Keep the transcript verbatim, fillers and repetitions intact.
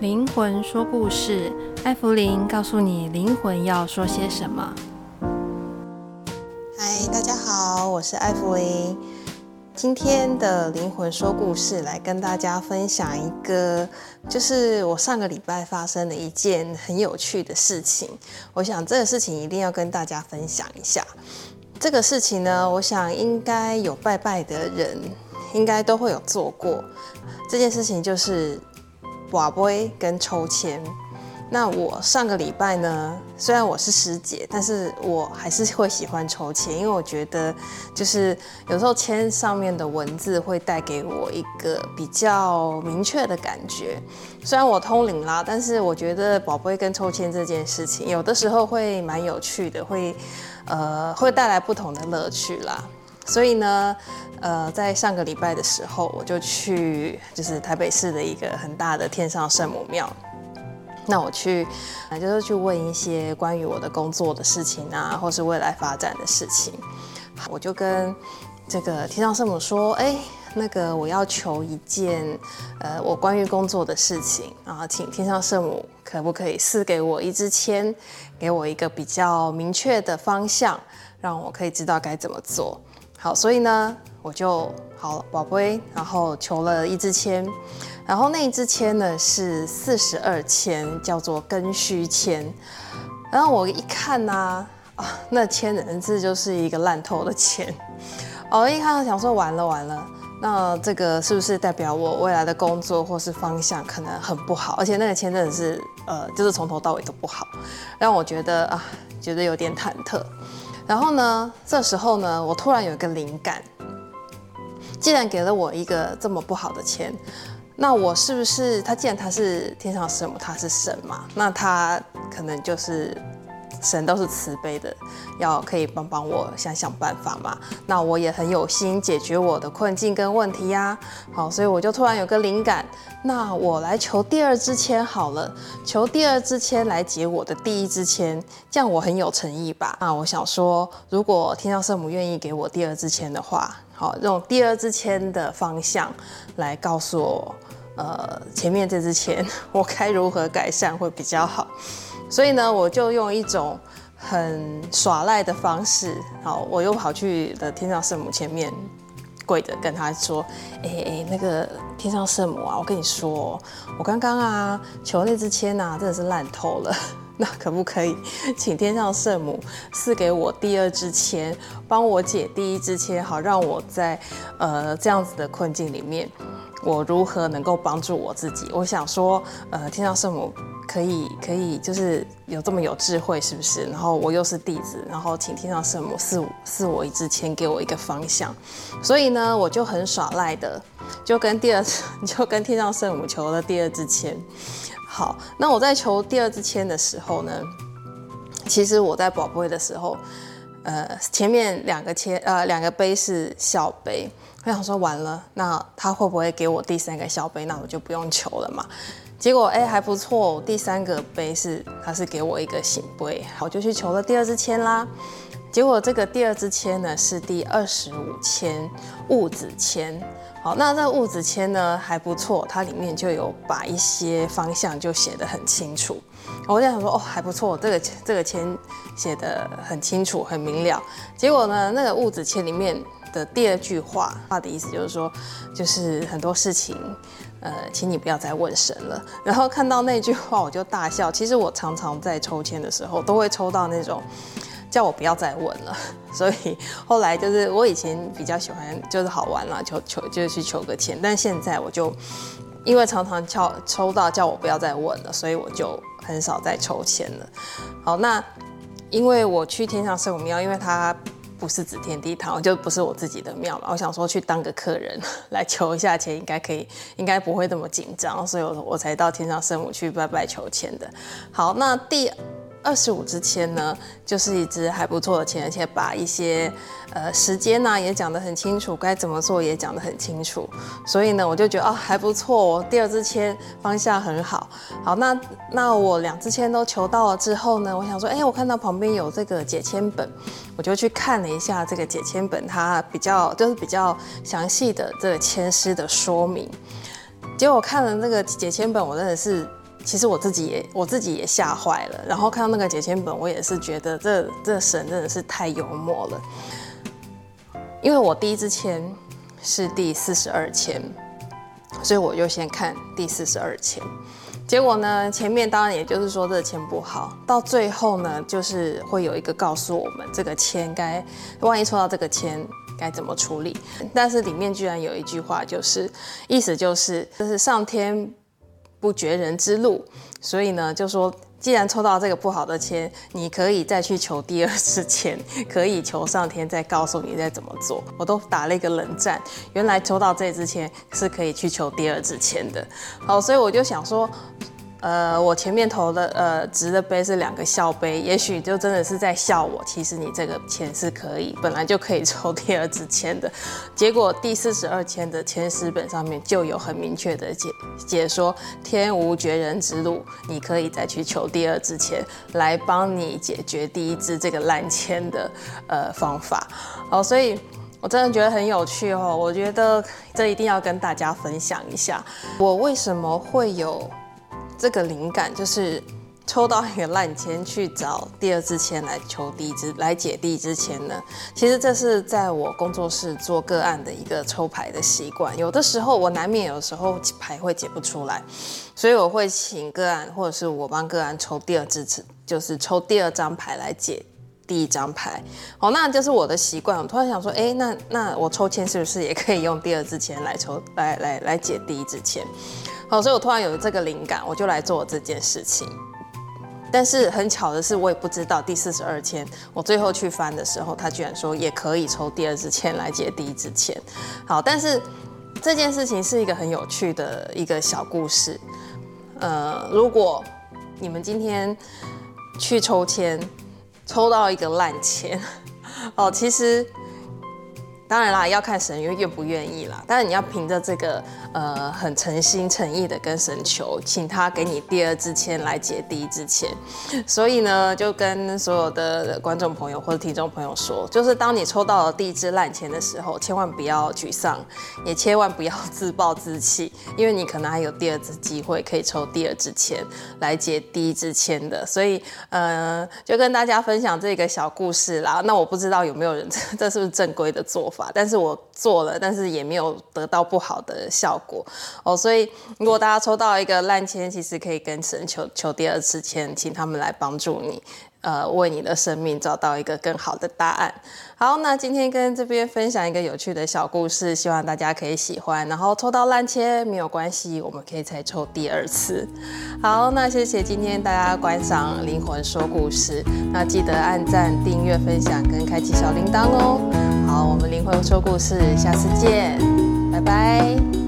灵魂说故事，艾芙灵告诉你灵魂要说些什么。嗨，大家好，我是艾芙灵。今天的灵魂说故事来跟大家分享一个，就是我上个礼拜发生的一件很有趣的事情。我想这个事情一定要跟大家分享一下。这个事情呢，我想应该有拜拜的人应该都会有做过。这件事情就是瓦杯跟抽签。那我上个礼拜呢，虽然我是师姐，但是我还是会喜欢抽签，因为我觉得就是有时候签上面的文字会带给我一个比较明确的感觉。虽然我通灵啦，但是我觉得宝贝跟抽签这件事情有的时候会蛮有趣的，会呃会带来不同的乐趣啦。所以呢，呃，在上个礼拜的时候，我就去就是台北市的一个很大的天上圣母庙。那我去，就是去问一些关于我的工作的事情啊，或是未来发展的事情。我就跟这个天上圣母说：“哎、欸，那个我要求一件，呃，我关于工作的事情啊，请天上圣母可不可以赐给我一支签，给我一个比较明确的方向，让我可以知道该怎么做。”好，所以呢，我就好宝贝，然后求了一支签。然后那一支签呢是四十二签，叫做庚戌签。然后我一看啊，啊那签人字就是一个烂透的签。我一看想说完了完了，那这个是不是代表我未来的工作或是方向可能很不好？而且那个签真的是呃，就是从头到尾都不好，让我觉得啊，觉得有点忐忑。然后呢，这时候呢，我突然有一个灵感，既然给了我一个这么不好的签。那我是不是他？既然他是天上圣母，他是神嘛，那他可能就是神都是慈悲的，要可以帮帮我想想办法嘛。那我也很有心解决我的困境跟问题呀、啊。好，所以我就突然有个灵感，那我来求第二支签好了，求第二支签来解我的第一支签，这样我很有诚意吧？那我想说，如果天上圣母愿意给我第二支签的话，好，用第二支签的方向来告诉我。呃，前面这支签我该如何改善会比较好？所以呢，我就用一种很耍赖的方式，好，我又跑去了天上圣母前面跪着跟他说：“哎、欸、哎、欸，那个天上圣母啊，我跟你说，我刚刚啊求那支签啊，真的是烂透了。”那可不可以请天上圣母赐给我第二支签，帮我解第一支签，好让我在呃这样子的困境里面，我如何能够帮助我自己？我想说，呃，天上圣母可以可以，就是有这么有智慧，是不是？然后我又是弟子，然后请天上圣母赐赐我一支签，给我一个方向。所以呢，我就很耍赖的，就跟第二就跟天上圣母求了第二支签。好，那我在求第二支签的时候呢，其实我在宝贝的时候，呃，前面两个签呃两个杯是小杯，我想说完了，那他会不会给我第三个小杯？那我就不用求了嘛。结果哎、欸、还不错，第三个杯是他是给我一个醒杯，我就去求了第二支签啦。结果这个第二支签呢是第二十五签戊子签，好，那这戊子签呢还不错，它里面就有把一些方向就写得很清楚。我就想说哦还不错，这个这个签写得很清楚很明了。结果呢那个戊子签里面的第二句话，话的意思就是说，就是很多事情，呃，请你不要再问神了。然后看到那句话我就大笑。其实我常常在抽签的时候都会抽到那种。叫我不要再问了，所以后来就是我以前比较喜欢就是好玩啦，求求就是去求个签，但现在我就因为常常抽抽到叫我不要再问了，所以我就很少再抽签了。好，那因为我去天上圣母庙，因为它不是指天地堂，就不是我自己的庙嘛，我想说去当个客人来求一下签，应该可以，应该不会那么紧张，所以我我才到天上圣母去拜拜求签的。好，那第。二十五支签呢，就是一支还不错的签，而且把一些呃时间啊也讲得很清楚，该怎么做也讲得很清楚。所以呢，我就觉得啊、哦、还不错哦，第二支签方向很好。好，那那我两支签都求到了之后呢，我想说，哎，我看到旁边有这个解签本，我就去看了一下这个解签本，它比较就是比较详细的这个签诗的说明。结果我看了这个解签本，我真的是。其实我自己也我自己也吓坏了。然后看到那个解签本，我也是觉得这这神真的是太幽默了。因为我第一支签是第四十二签，所以我就先看第四十二签。结果呢，前面当然也就是说这签不好，到最后呢，就是会有一个告诉我们这个签该，万一抽到这个签该怎么处理。但是里面居然有一句话，就是意思就是就是上天不绝人之路，所以呢，就说既然抽到这个不好的签，你可以再去求第二次签，可以求上天再告诉你再怎么做。我都打了一个冷战，原来抽到这支签是可以去求第二支签的。好，所以我就想说，呃，我前面投的呃值的杯是两个笑杯，也许就真的是在笑我。其实你这个签是可以，本来就可以抽第二支签的。结果第四十二签的签诗本上面就有很明确的解解说：天无绝人之路，你可以再去求第二支签来帮你解决第一支这个烂签的呃方法。好，所以我真的觉得很有趣哦，我觉得这一定要跟大家分享一下，我为什么会有这个灵感，就是抽到一个烂签去找第二支签来求第一支来解第一支签呢？其实这是在我工作室做个案的一个抽牌的习惯。有的时候我难免有时候牌会解不出来，所以我会请个案，或者是我帮个案抽第二支，就是抽第二张牌来解第一张牌。好，那就是我的习惯。我突然想说，哎，那那我抽签是不是也可以用第二支签来抽来来来解第一支签？好，所以我突然有这个灵感，我就来做这件事情。但是很巧的是，我也不知道第四十二签，我最后去翻的时候，他居然说也可以抽第二支签来解第一支签。好，但是这件事情是一个很有趣的一个小故事。呃，如果你们今天去抽签，抽到一个烂签，哦，其实当然啦，要看神愿不愿意啦。但是你要凭着这个呃很诚心诚意的跟神求，请他给你第二支签来解第一支签。所以呢，就跟所有的观众朋友或者听众朋友说，就是当你抽到了第一支烂签的时候，千万不要沮丧，也千万不要自暴自弃，因为你可能还有第二支机会可以抽第二支签来解第一支签的。所以呃，就跟大家分享这个小故事啦。那我不知道有没有人，这是不是正规的做法？但是我做了，但是也没有得到不好的效果哦。所以如果大家抽到一个烂签，其实可以跟神求求第二次签，请他们来帮助你，呃，为你的生命找到一个更好的答案。好，那今天跟这边分享一个有趣的小故事，希望大家可以喜欢。然后抽到烂签没有关系，我们可以再抽第二次。好，那谢谢今天大家观赏灵魂说故事，那记得按赞、订阅、分享跟开启小铃铛哦。好，我们灵魂说故事，下次见，拜拜。